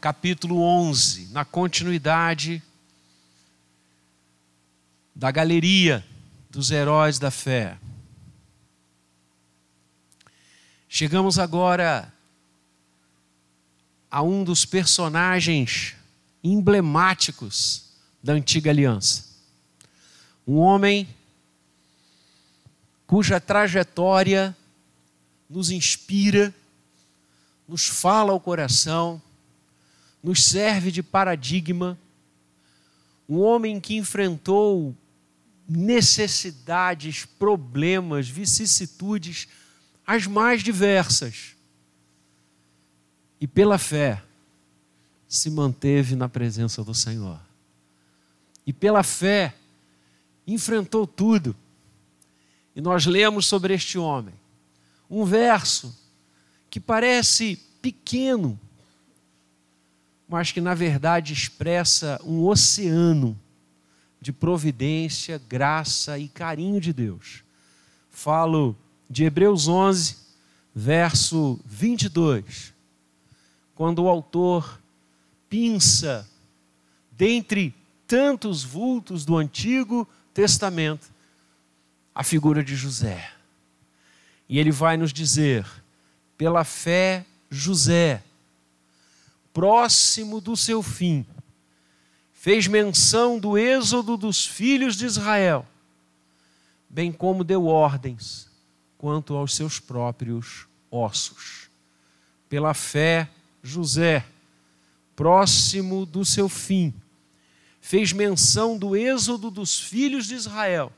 capítulo 11, na continuidade da galeria dos heróis da fé. Chegamos agora a um dos personagens emblemáticos da antiga aliança. Um homem cuja trajetória nos inspira, nos fala ao coração, nos serve de paradigma. Um homem que enfrentou necessidades, problemas, vicissitudes, as mais diversas. E pela fé, se manteve na presença do Senhor. E pela fé, enfrentou tudo. E nós lemos sobre este homem um verso que parece pequeno, mas que na verdade expressa um oceano de providência, graça e carinho de Deus. Falo de Hebreus 11, verso 22, quando o autor pinça dentre tantos vultos do Antigo Testamento a figura de José. E ele vai nos dizer: pela fé, José, próximo do seu fim, fez menção do êxodo dos filhos de Israel, bem como deu ordens quanto aos seus próprios ossos. Pela fé, José, próximo do seu fim, fez menção do êxodo dos filhos de Israel,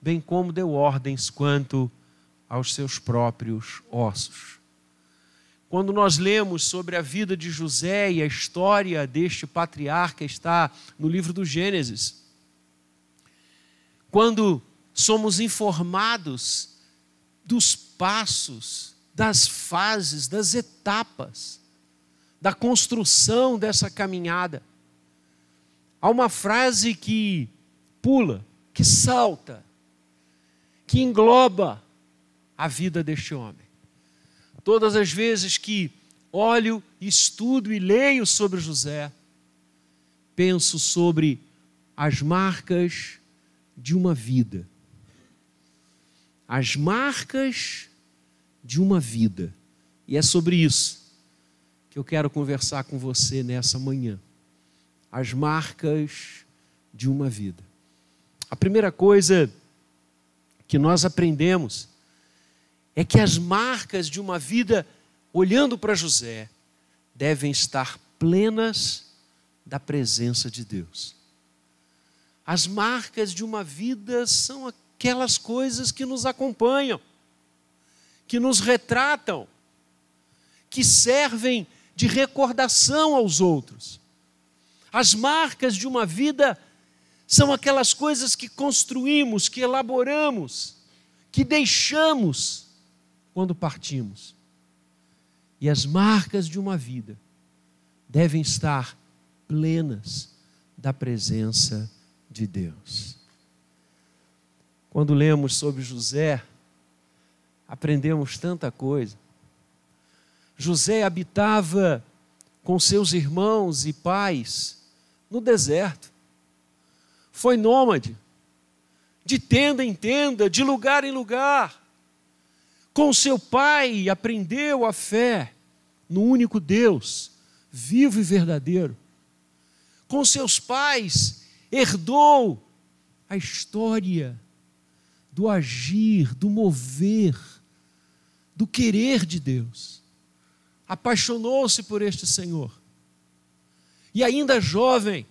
bem como deu ordens quanto aos seus próprios ossos. Quando nós lemos sobre a vida de José e a história deste patriarca está no livro do Gênesis, quando somos informados dos passos, das fases, das etapas, da construção dessa caminhada, há uma frase que pula, que salta, que engloba a vida deste homem. Todas as vezes que olho, estudo e leio sobre José, penso sobre as marcas de uma vida. As marcas de uma vida. E é sobre isso que eu quero conversar com você nessa manhã. As marcas de uma vida. A primeira coisa que nós aprendemos é que as marcas de uma vida, olhando para José, devem estar plenas da presença de Deus. As marcas de uma vida são aquelas coisas que nos acompanham, que nos retratam, que servem de recordação aos outros. As marcas de uma vida são aquelas coisas que construímos, que elaboramos, que deixamos quando partimos. E as marcas de uma vida devem estar plenas da presença de Deus. Quando lemos sobre José, aprendemos tanta coisa. José habitava com seus irmãos e pais no deserto. Foi nômade, de tenda em tenda, de lugar em lugar. Com seu pai aprendeu a fé no único Deus, vivo e verdadeiro. Com seus pais herdou a história do agir, do mover, do querer de Deus. Apaixonou-se por este Senhor. E ainda jovem,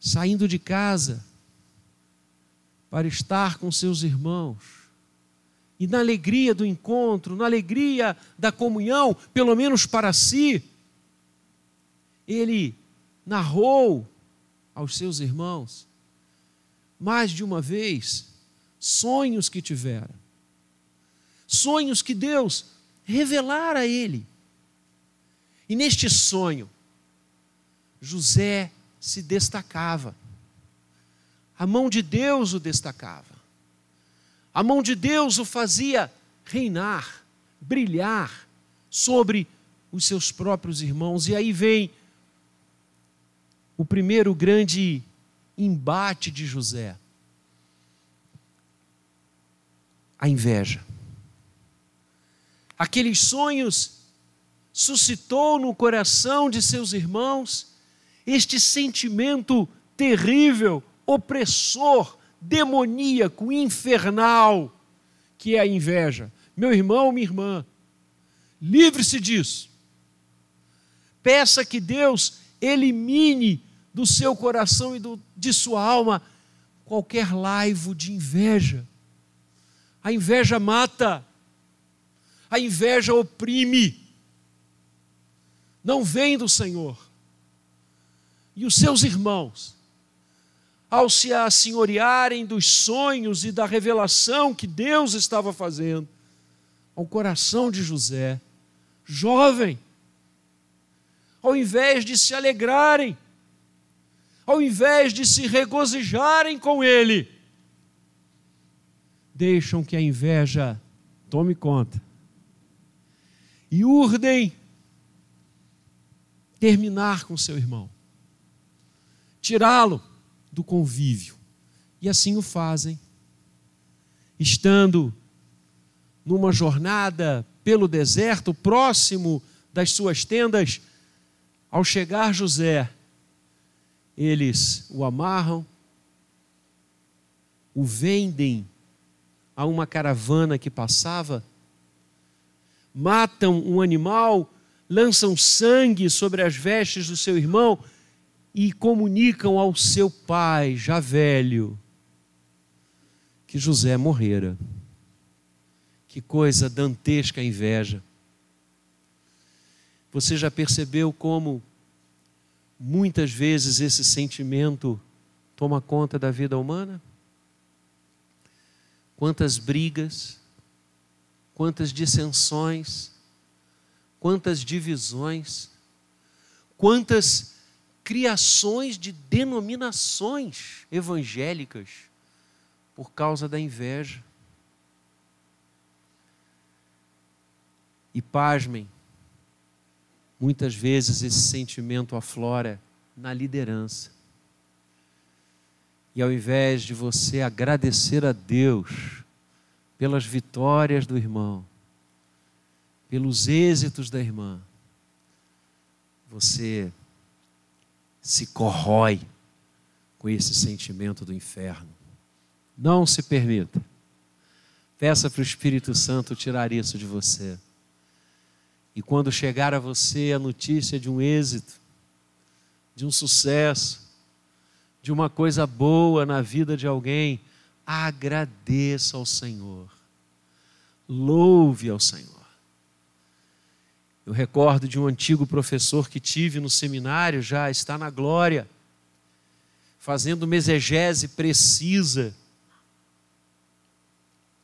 saindo de casa para estar com seus irmãos, e na alegria do encontro, na alegria da comunhão, pelo menos para si, ele narrou aos seus irmãos, mais de uma vez, sonhos que tivera. Sonhos que Deus revelara a ele. E neste sonho, José se destacava. A mão de Deus o destacava. A mão de Deus o fazia reinar, brilhar sobre os seus próprios irmãos. E aí vem o primeiro grande embate de José: a inveja. Aqueles sonhos suscitou no coração de seus irmãos este sentimento terrível, opressor, demoníaco, infernal, que é a inveja. Meu irmão, minha irmã, livre-se disso. Peça que Deus elimine do seu coração e de sua alma qualquer laivo de inveja. A inveja mata, a inveja oprime, não vem do Senhor. E os seus irmãos, ao se assenhorearem dos sonhos e da revelação que Deus estava fazendo ao coração de José, jovem, ao invés de se alegrarem, ao invés de se regozijarem com ele, deixam que a inveja tome conta e urdem terminar com seu irmão, tirá-lo do convívio. E assim o fazem, estando numa jornada pelo deserto, próximo das suas tendas. Ao chegar José, eles o amarram, o vendem a uma caravana que passava, matam um animal, lançam sangue sobre as vestes do seu irmão e comunicam ao seu pai, já velho, que José morrera. Que coisa dantesca a inveja! Você já percebeu como muitas vezes esse sentimento toma conta da vida humana? Quantas brigas, quantas dissensões, quantas divisões, quantas criações de denominações evangélicas por causa da inveja. E pasmem, muitas vezes esse sentimento aflora na liderança. E ao invés de você agradecer a Deus pelas vitórias do irmão, pelos êxitos da irmã, você se corrói com esse sentimento do inferno. Não se permita. Peça para o Espírito Santo tirar isso de você. E quando chegar a você a notícia de um êxito, de um sucesso, de uma coisa boa na vida de alguém, agradeça ao Senhor. Louve ao Senhor. Eu recordo de um antigo professor que tive no seminário, já está na glória, fazendo uma exegese precisa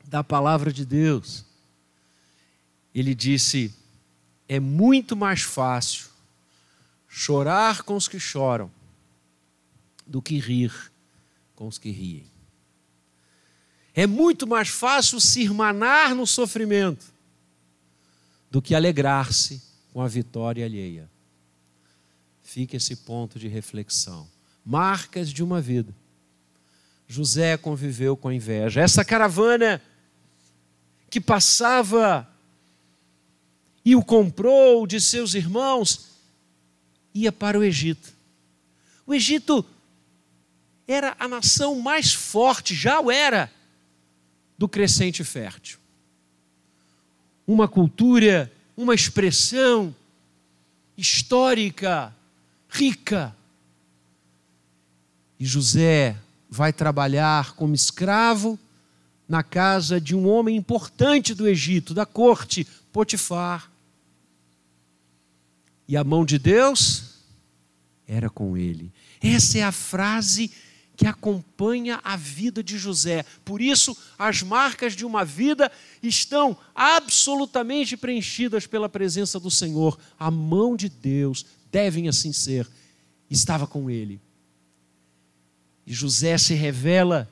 da palavra de Deus. Ele disse: é muito mais fácil chorar com os que choram do que rir com os que riem. É muito mais fácil se irmanar no sofrimento do que alegrar-se com a vitória alheia. Fica esse ponto de reflexão. Marcas de uma vida. José conviveu com a inveja. Essa caravana que passava e o comprou de seus irmãos ia para o Egito. O Egito era a nação mais forte, já o era, do crescente fértil. Uma cultura, uma expressão histórica, rica. E José vai trabalhar como escravo na casa de um homem importante do Egito, da corte, Potifar. E a mão de Deus era com ele. Essa é a frase que acompanha a vida de José. Por isso, as marcas de uma vida estão absolutamente preenchidas pela presença do Senhor. A mão de Deus, devem assim ser, estava com ele. E José se revela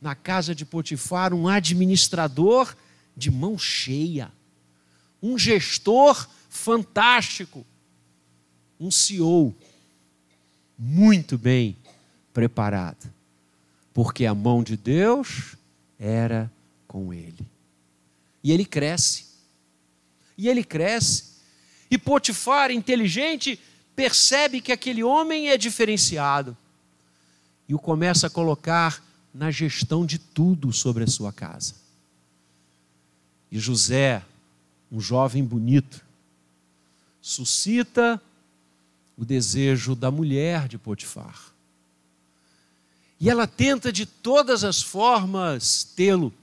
na casa de Potifar um administrador de mão cheia, um gestor fantástico, um CEO muito bem preparado, porque a mão de Deus era com ele. E ele cresce, e Potifar, inteligente, percebe que aquele homem é diferenciado e o começa a colocar na gestão de tudo sobre a sua casa. E José, um jovem bonito, suscita o desejo da mulher de Potifar. E ela tenta de todas as formas tê-lo.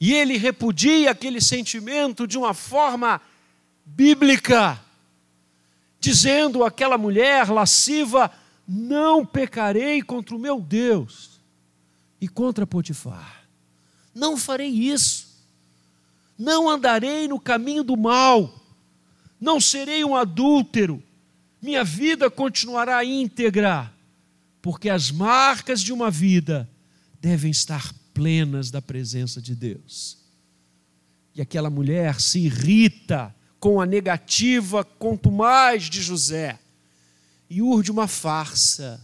E ele repudia aquele sentimento de uma forma bíblica, dizendo àquela mulher lasciva: não pecarei contra o meu Deus e contra Potifar. Não farei isso. Não andarei no caminho do mal. Não serei um adúltero. Minha vida continuará íntegra, porque as marcas de uma vida devem estar plenas da presença de Deus. E aquela mulher se irrita com a negativa, quanto mais de José, e urde uma farsa,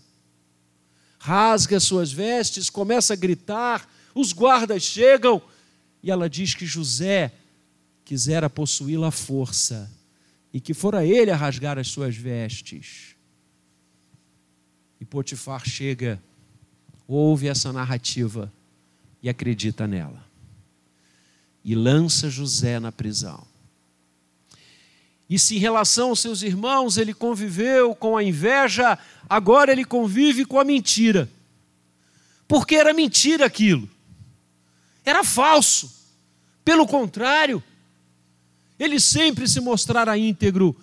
rasga suas vestes, começa a gritar, os guardas chegam, e ela diz que José quisera possuí-la à força, e que fora ele a rasgar as suas vestes. E Potifar chega, ouve essa narrativa, e acredita nela, e lança José na prisão. E se em relação aos seus irmãos ele conviveu com a inveja, agora ele convive com a mentira. Porque era mentira aquilo. Era falso. Pelo contrário, ele sempre se mostrara íntegro,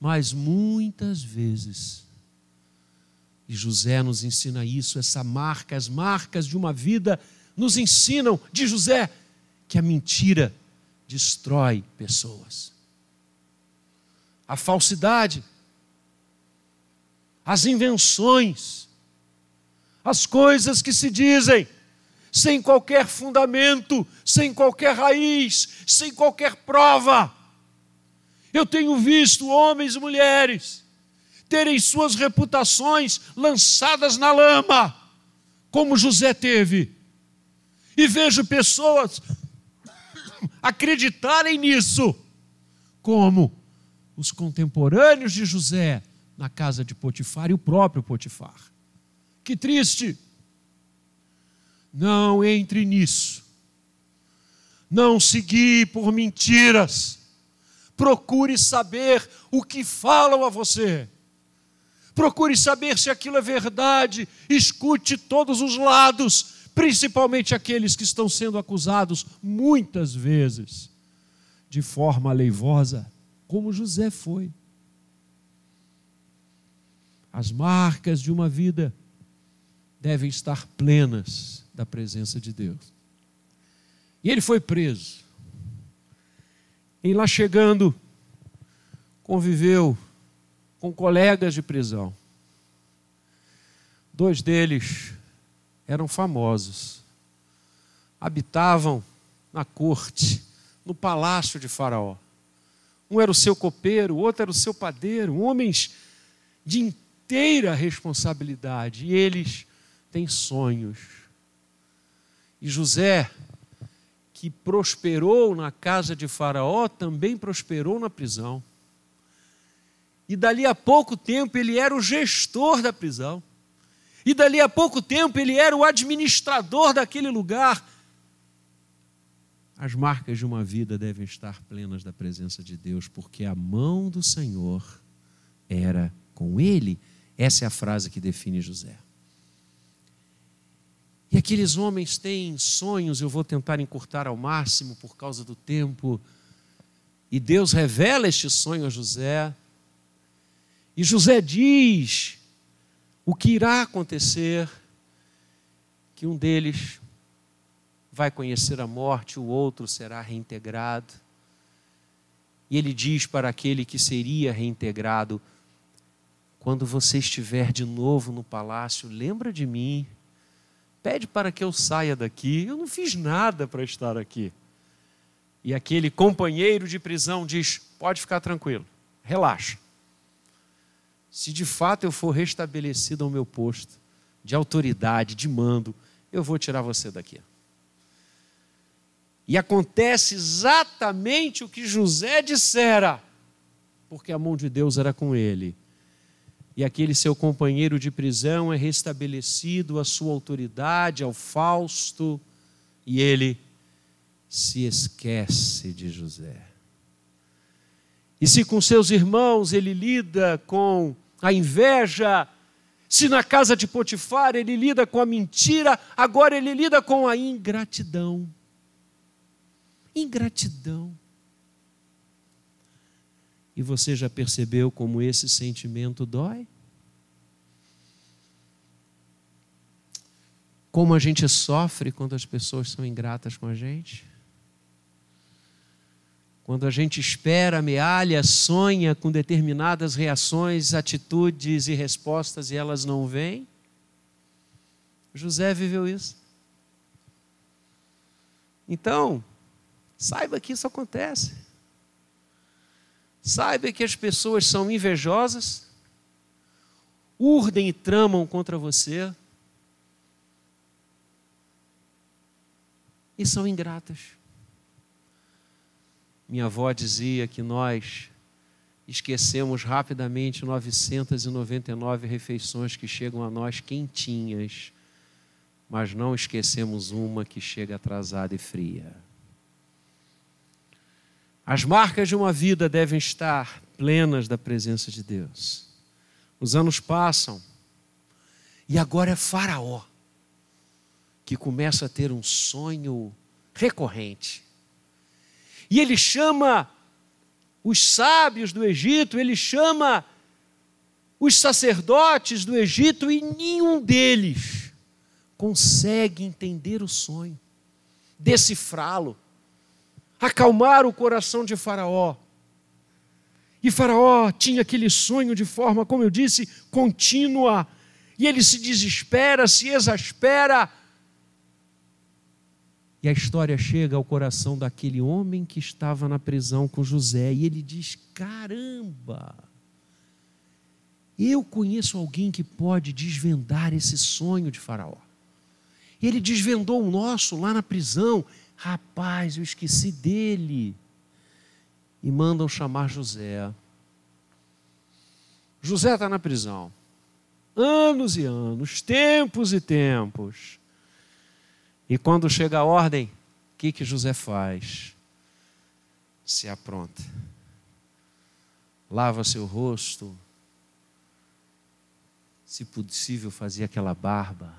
mas muitas vezes. E José nos ensina isso, essa marca, as marcas de uma vida nos ensinam, de José, que a mentira destrói pessoas. A falsidade, as invenções, as coisas que se dizem sem qualquer fundamento, sem qualquer raiz, sem qualquer prova. Eu tenho visto homens e mulheres terem suas reputações lançadas na lama, como José teve. E vejo pessoas acreditarem nisso, como os contemporâneos de José na casa de Potifar e o próprio Potifar. Que triste! Não entre nisso. Não se guie por mentiras. Procure saber o que falam a você. Procure saber se aquilo é verdade. Escute todos os lados, principalmente aqueles que estão sendo acusados muitas vezes de forma aleivosa, como José foi. As marcas de uma vida devem estar plenas da presença de Deus. E ele foi preso. E lá chegando, conviveu com colegas de prisão. Dois deles eram famosos. Habitavam na corte, no palácio de Faraó. Um era o seu copeiro, o outro era o seu padeiro, homens de inteira responsabilidade. E eles têm sonhos. E José, que prosperou na casa de Faraó, também prosperou na prisão. E dali a pouco tempo ele era o gestor da prisão. E dali a pouco tempo ele era o administrador daquele lugar. As marcas de uma vida devem estar plenas da presença de Deus, porque a mão do Senhor era com ele. Essa é a frase que define José. E aqueles homens têm sonhos, eu vou tentar encurtar ao máximo por causa do tempo. E Deus revela este sonho a José. E José diz o que irá acontecer, que um deles vai conhecer a morte, o outro será reintegrado. E ele diz para aquele que seria reintegrado: quando você estiver de novo no palácio, lembra de mim, pede para que eu saia daqui, eu não fiz nada para estar aqui. E E aquele companheiro de prisão diz, pode ficar tranquilo, relaxa. Se de fato eu for restabelecido ao meu posto de autoridade, de mando, eu vou tirar você daqui. E acontece exatamente o que José dissera, porque a mão de Deus era com ele. E aquele seu companheiro de prisão é restabelecido à sua autoridade, ao Fausto, e ele se esquece de José. E se com seus irmãos ele lida com a inveja, se na casa de Potifar ele lida com a mentira, agora ele lida com a ingratidão. Ingratidão. E você já percebeu como esse sentimento dói? Como a gente sofre quando as pessoas são ingratas com a gente? Quando a gente espera, amealha, sonha com determinadas reações, atitudes e respostas e elas não vêm? José viveu isso. Então, saiba que isso acontece. Saiba que as pessoas são invejosas, urdem e tramam contra você e são ingratas. Minha avó dizia que nós esquecemos rapidamente 999 refeições que chegam a nós quentinhas, mas não esquecemos uma que chega atrasada e fria. As marcas de uma vida devem estar plenas da presença de Deus. Os anos passam e agora é Faraó que começa a ter um sonho recorrente. E ele chama os sábios do Egito, ele chama os sacerdotes do Egito e nenhum deles consegue entender o sonho, decifrá-lo, acalmar o coração de Faraó. E Faraó tinha aquele sonho de forma, como eu disse, contínua. E ele se desespera, se exaspera. E a história chega ao coração daquele homem que estava na prisão com José. E ele diz, caramba, eu conheço alguém que pode desvendar esse sonho de Faraó. Ele desvendou o nosso lá na prisão. Rapaz, eu esqueci dele. E mandam chamar José. José está na prisão. Anos e anos, tempos e tempos. E quando chega a ordem, o que José faz? Se apronta. Lava seu rosto. Se possível, fazia aquela barba.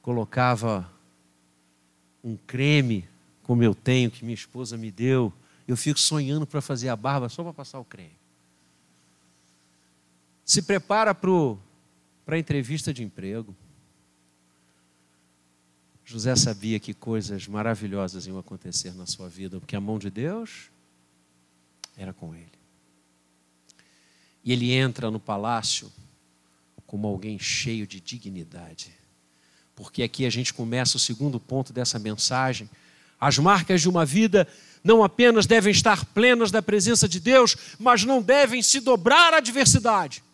Colocava um creme, como eu tenho, que minha esposa me deu. Eu fico sonhando para fazer a barba só para passar o creme. Se prepara para a entrevista de emprego. José sabia que coisas maravilhosas iam acontecer na sua vida, porque a mão de Deus era com ele. E ele entra no palácio como alguém cheio de dignidade. Porque aqui a gente começa o segundo ponto dessa mensagem. As marcas de uma vida não apenas devem estar plenas da presença de Deus, mas não devem se dobrar à adversidade.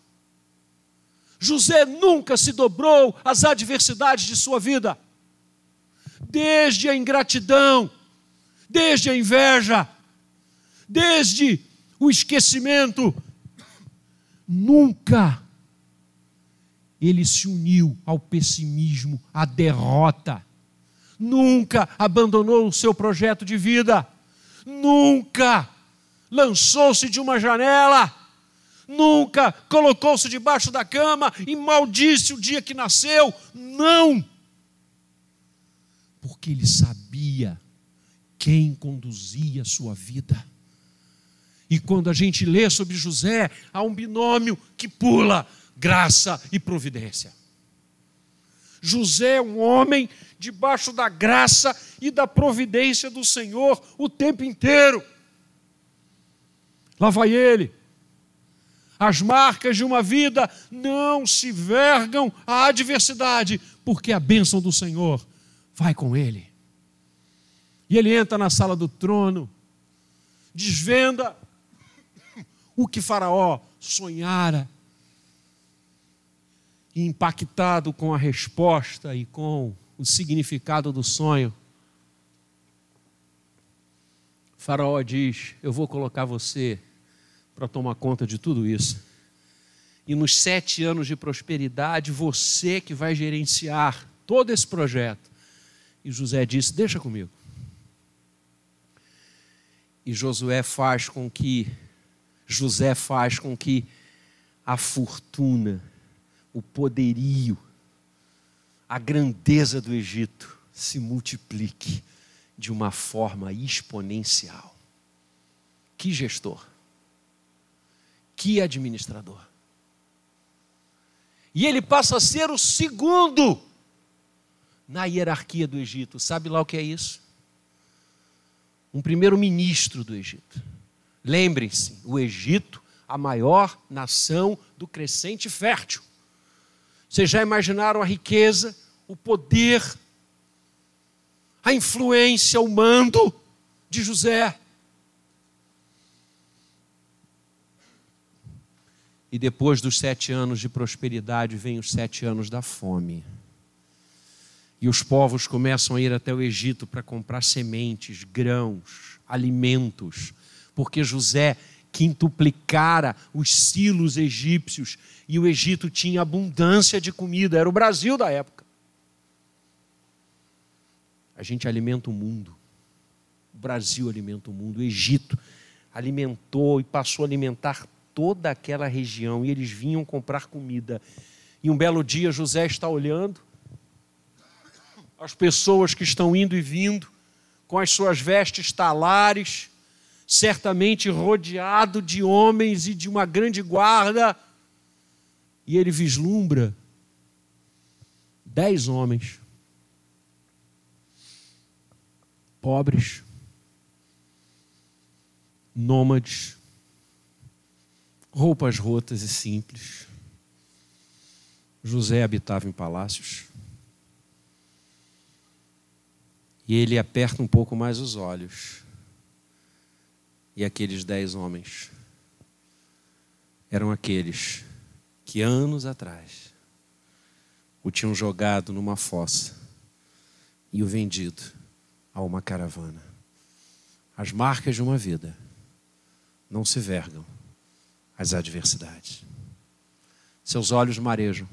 José nunca se dobrou às adversidades de sua vida. Desde a ingratidão, desde a inveja, desde o esquecimento, nunca ele se uniu ao pessimismo, à derrota. Nunca abandonou o seu projeto de vida. Nunca lançou-se de uma janela. Nunca colocou-se debaixo da cama e maldisse o dia que nasceu. Não! Porque ele sabia quem conduzia a sua vida. E quando a gente lê sobre José, há um binômio que pula, graça e providência. José é um homem debaixo da graça e da providência do Senhor o tempo inteiro. Lá vai ele. As marcas de uma vida não se vergam à adversidade, porque a bênção do Senhor vai com ele. E ele entra na sala do trono, desvenda o que Faraó sonhara. E impactado com a resposta e com o significado do sonho, Faraó diz: eu vou colocar você para tomar conta de tudo isso. E nos 7 anos de prosperidade, você que vai gerenciar todo esse projeto. E José disse: deixa comigo. E José faz com que a fortuna, o poderio, a grandeza do Egito se multiplique de uma forma exponencial. Que gestor, que administrador. E ele passa a ser o segundo na hierarquia do Egito. Sabe lá o que é isso? Um primeiro-ministro do Egito. Lembrem-se, o Egito, a maior nação do crescente fértil. Vocês já imaginaram a riqueza, o poder, a influência, o mando de José? E depois dos 7 anos de prosperidade, vem os 7 anos da fome. E os povos começam a ir até o Egito para comprar sementes, grãos, alimentos, porque José quintuplicara os silos egípcios e o Egito tinha abundância de comida, era o Brasil da época. A gente alimenta o mundo, o Brasil alimenta o mundo, o Egito alimentou e passou a alimentar toda aquela região e eles vinham comprar comida. E um belo dia José está olhando as pessoas que estão indo e vindo, com as suas vestes talares, certamente rodeado de homens e de uma grande guarda, e ele vislumbra 10 homens, pobres, nômades, roupas rotas e simples. José habitava em palácios. E ele aperta um pouco mais os olhos. E aqueles 10 homens eram aqueles que anos atrás o tinham jogado numa fossa e o vendido a uma caravana. As marcas de uma vida não se vergam às adversidades. Seus olhos marejam.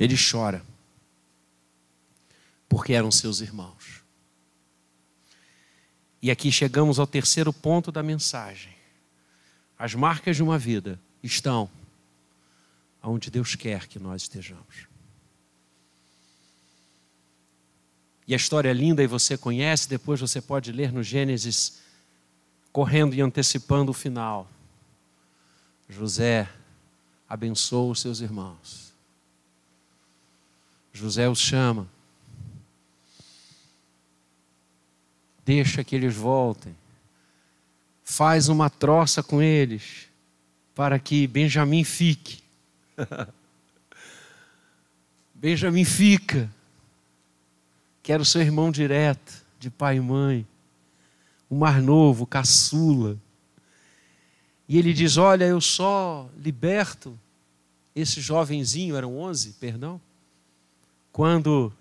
Ele chora. Porque eram seus irmãos. E aqui chegamos ao terceiro ponto da mensagem. As marcas de uma vida estão onde Deus quer que nós estejamos. E a história é linda e você conhece, depois você pode ler no Gênesis, correndo e antecipando o final. José abençoa os seus irmãos. José os chama. Deixa que eles voltem. Faz uma troça com eles para que Benjamim fique. Benjamim fica. Quero seu irmão direto, de pai e mãe. O mais novo, o caçula. E ele diz: olha, eu só liberto esse jovenzinho, eram 11, perdão, quando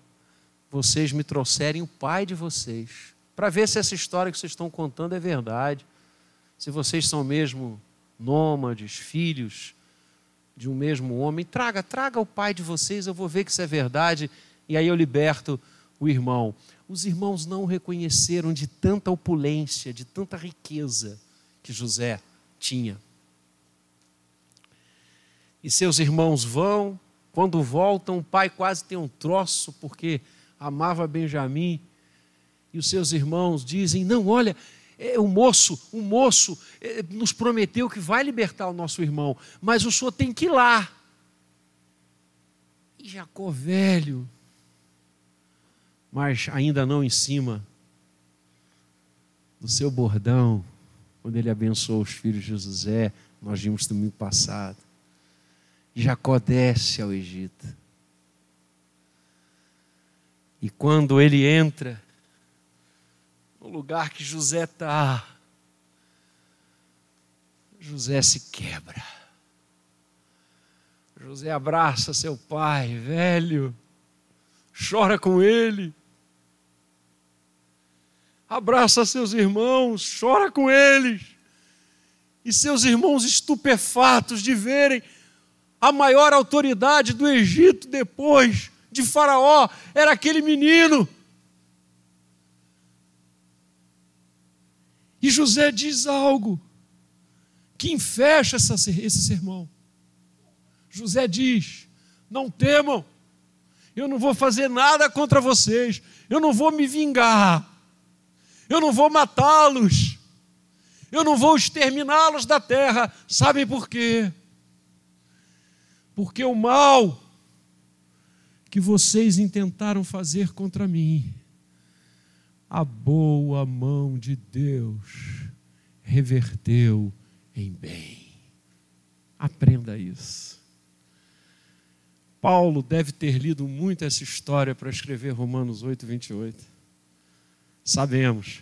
vocês me trouxerem o pai de vocês. Para ver se essa história que vocês estão contando é verdade. Se vocês são mesmo nômades, filhos de um mesmo homem, traga o pai de vocês, eu vou ver que isso é verdade. E aí eu liberto o irmão. Os irmãos não reconheceram de tanta opulência, de tanta riqueza que José tinha. E seus irmãos vão, quando voltam, o pai quase tem um troço, porque amava Benjamim. E os seus irmãos dizem: não, olha, o moço nos prometeu que vai libertar o nosso irmão, mas o senhor tem que ir lá. E Jacó velho, mas ainda não em cima do seu bordão, quando ele abençoou os filhos de José, nós vimos domingo passado. E Jacó desce ao Egito. E quando ele entra no lugar que José está, José se quebra. José abraça seu pai, velho, chora com ele, abraça seus irmãos, chora com eles, e seus irmãos estupefatos de verem a maior autoridade do Egito depois de Faraó, era aquele menino. E José diz algo que enfecha esse sermão. José diz: não temam, eu não vou fazer nada contra vocês, eu não vou me vingar, eu não vou matá-los, eu não vou exterminá-los da terra. Sabem por quê? Porque o mal que vocês intentaram fazer contra mim, a boa mão de Deus reverteu em bem. Aprenda isso. Paulo deve ter lido muito essa história para escrever Romanos 8:28. Sabemos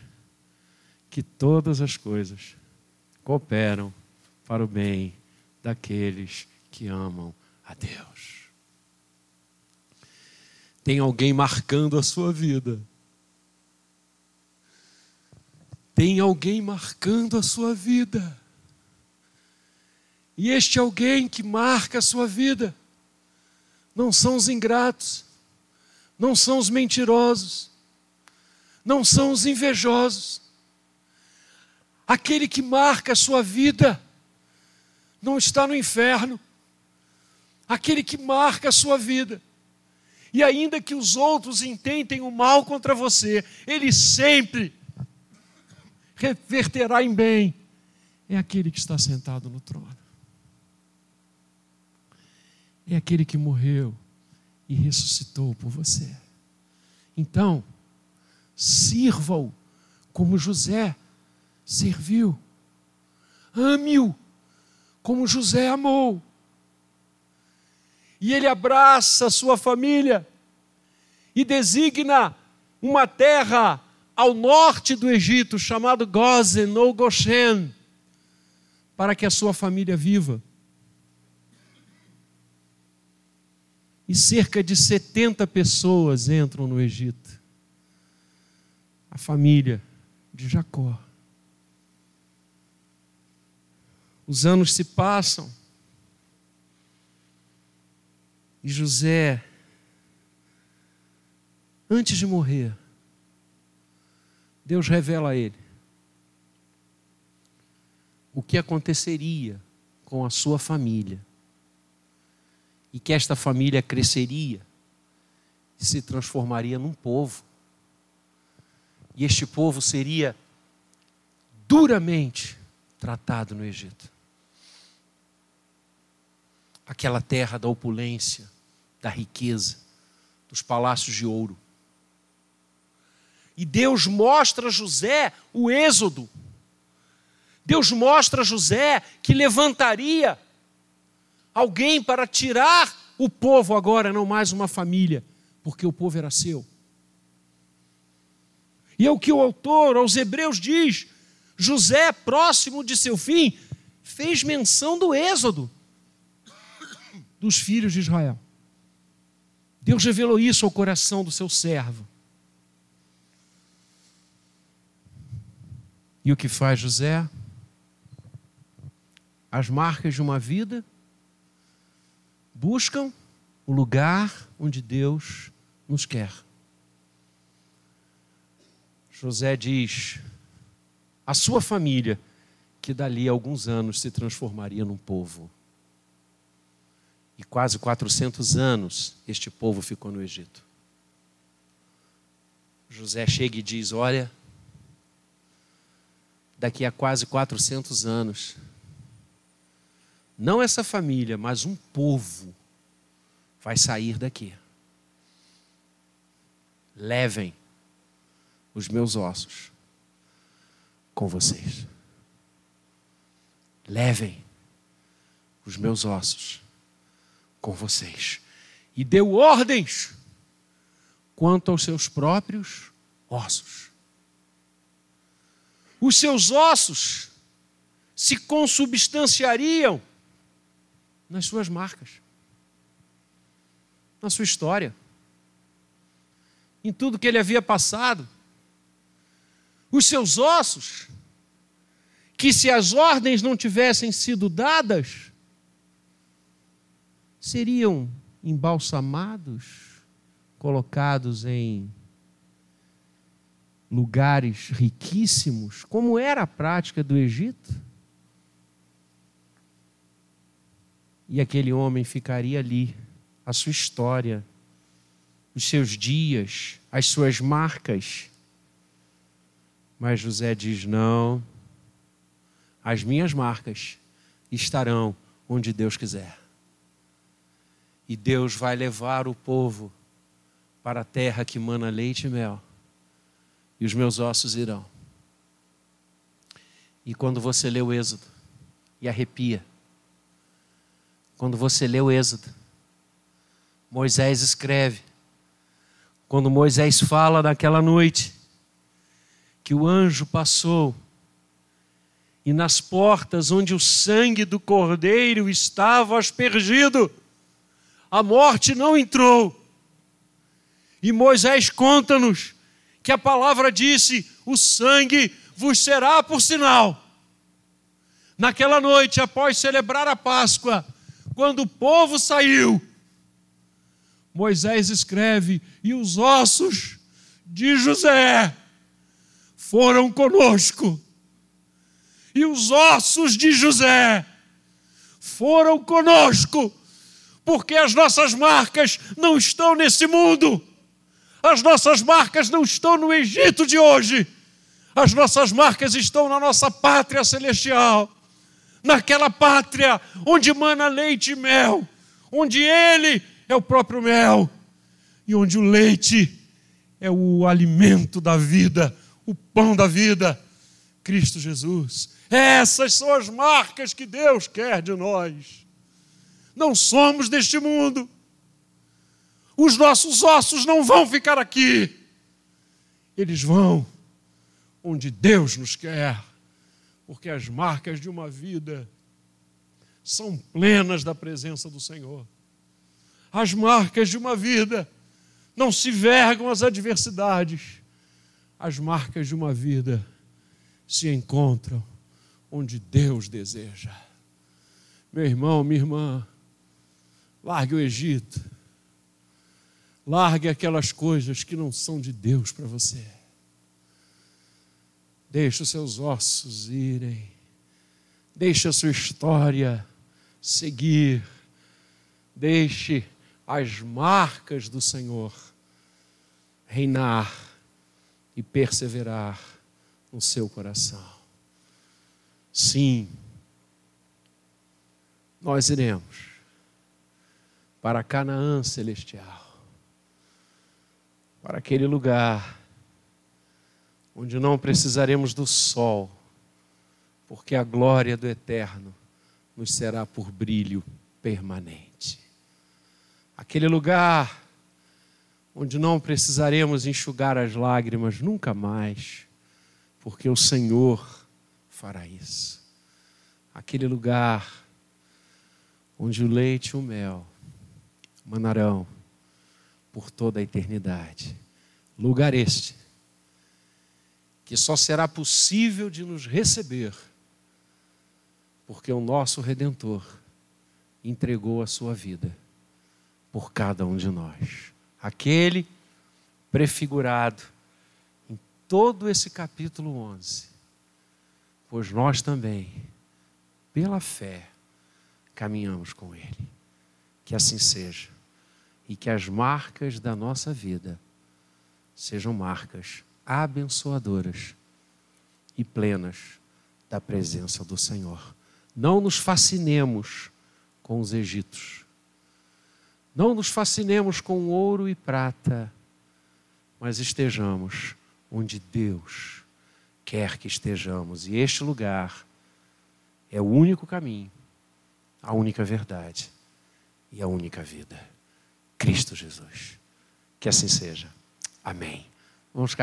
que todas as coisas cooperam para o bem daqueles que amam a Deus. Tem alguém marcando a sua vida. Tem alguém marcando a sua vida. E este alguém que marca a sua vida não são os ingratos, não são os mentirosos, não são os invejosos. Aquele que marca a sua vida não está no inferno. Aquele que marca a sua vida, e ainda que os outros intentem o mal contra você, ele sempre reverterá em bem, é aquele que está sentado no trono. É aquele que morreu e ressuscitou por você. Então, sirva-o como José serviu. Ame-o como José amou. E ele abraça a sua família e designa uma terra ao norte do Egito, chamada Gózen ou Goshen, para que a sua família viva. E cerca de 70 pessoas entram no Egito. A família de Jacó. Os anos se passam. E José, antes de morrer, Deus revela a ele o que aconteceria com a sua família. E que esta família cresceria e se transformaria num povo. E este povo seria duramente tratado no Egito. Aquela terra da opulência, da riqueza, dos palácios de ouro. E Deus mostra a José o êxodo. Deus mostra a José que levantaria alguém para tirar o povo agora, não mais uma família, porque o povo era seu. E é o que o autor aos Hebreus diz: José, próximo de seu fim, fez menção do êxodo dos filhos de Israel. Deus revelou isso ao coração do seu servo. E o que faz José? As marcas de uma vida buscam o lugar onde Deus nos quer. José diz à sua família que dali a alguns anos se transformaria num povo. E quase 400 anos este povo ficou no Egito. José chega e diz: olha, daqui a quase 400 anos... não essa família, mas um povo vai sair daqui. Levem os meus ossos com vocês. Levem os meus ossos com vocês. E deu ordens quanto aos seus próprios ossos. os seus ossos se consubstanciariam nas suas marcas, na sua história, em tudo que ele havia passado. Os seus ossos, que se as ordens não tivessem sido dadas, seriam embalsamados, colocados em lugares riquíssimos, como era a prática do Egito. E aquele homem ficaria ali, a sua história, os seus dias, as suas marcas. Mas José diz: não, as minhas marcas estarão onde Deus quiser. E Deus vai levar o povo para a terra que mana leite e mel. E os meus ossos irão. E quando você lê o Êxodo, e arrepia, quando você lê o Êxodo, Moisés escreve, quando Moisés fala naquela noite, que o anjo passou, e nas portas onde o sangue do cordeiro estava aspergido, a morte não entrou. E Moisés conta-nos que a palavra disse: o sangue vos será por sinal. Naquela noite, após celebrar a Páscoa, quando o povo saiu, Moisés escreve: e os ossos de José foram conosco. E os ossos de José foram conosco, porque as nossas marcas não estão nesse mundo. As nossas marcas não estão no Egito de hoje. As nossas marcas estão na nossa pátria celestial. Naquela pátria onde mana leite e mel. Onde ele é o próprio mel. E onde o leite é o alimento da vida. O pão da vida. Cristo Jesus. Essas são as marcas que Deus quer de nós. Não somos deste mundo. Os nossos ossos não vão ficar aqui. Eles vão onde Deus nos quer. Porque as marcas de uma vida são plenas da presença do Senhor. As marcas de uma vida não se vergam às adversidades. As marcas de uma vida se encontram onde Deus deseja. Meu irmão, minha irmã, largue o Egito. Largue aquelas coisas que não são de Deus para você. Deixe os seus ossos irem. Deixe a sua história seguir. Deixe as marcas do Senhor reinar e perseverar no seu coração. Sim, nós iremos para Canaã celestial. Para aquele lugar onde não precisaremos do sol, porque a glória do eterno nos será por brilho permanente. Aquele lugar onde não precisaremos enxugar as lágrimas nunca mais, porque o Senhor fará isso. Aquele lugar onde o leite e o mel manarão por toda a eternidade. Lugar este que só será possível de nos receber porque o nosso Redentor entregou a sua vida por cada um de nós. Aquele prefigurado em todo esse capítulo 11. Pois nós também, pela fé, caminhamos com ele. Que assim seja. E que as marcas da nossa vida sejam marcas abençoadoras e plenas da presença do Senhor. Não nos fascinemos com os egitos. Não nos fascinemos com ouro e prata, mas estejamos onde Deus quer que estejamos. E este lugar é o único caminho, a única verdade e a única vida. Cristo Jesus. Que assim seja. Amém. Vamos